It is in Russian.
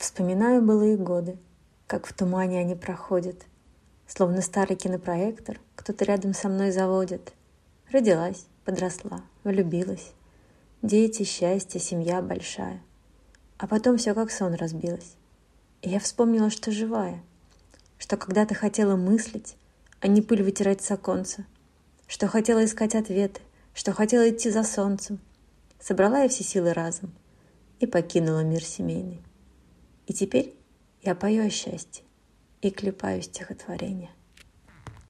Вспоминаю былые годы, как в тумане они проходят. Словно старый кинопроектор, кто-то рядом со мной заводит. Родилась, подросла, влюбилась. Дети, счастье, семья большая. А потом все как сон разбилось. И я вспомнила, что живая, что когда-то хотела мыслить, а не пыль вытирать с оконца, что хотела искать ответы, что хотела идти за солнцем. Собрала я все силы разом и покинула мир семейный. И теперь я пою о счастье и клепаю стихотворение.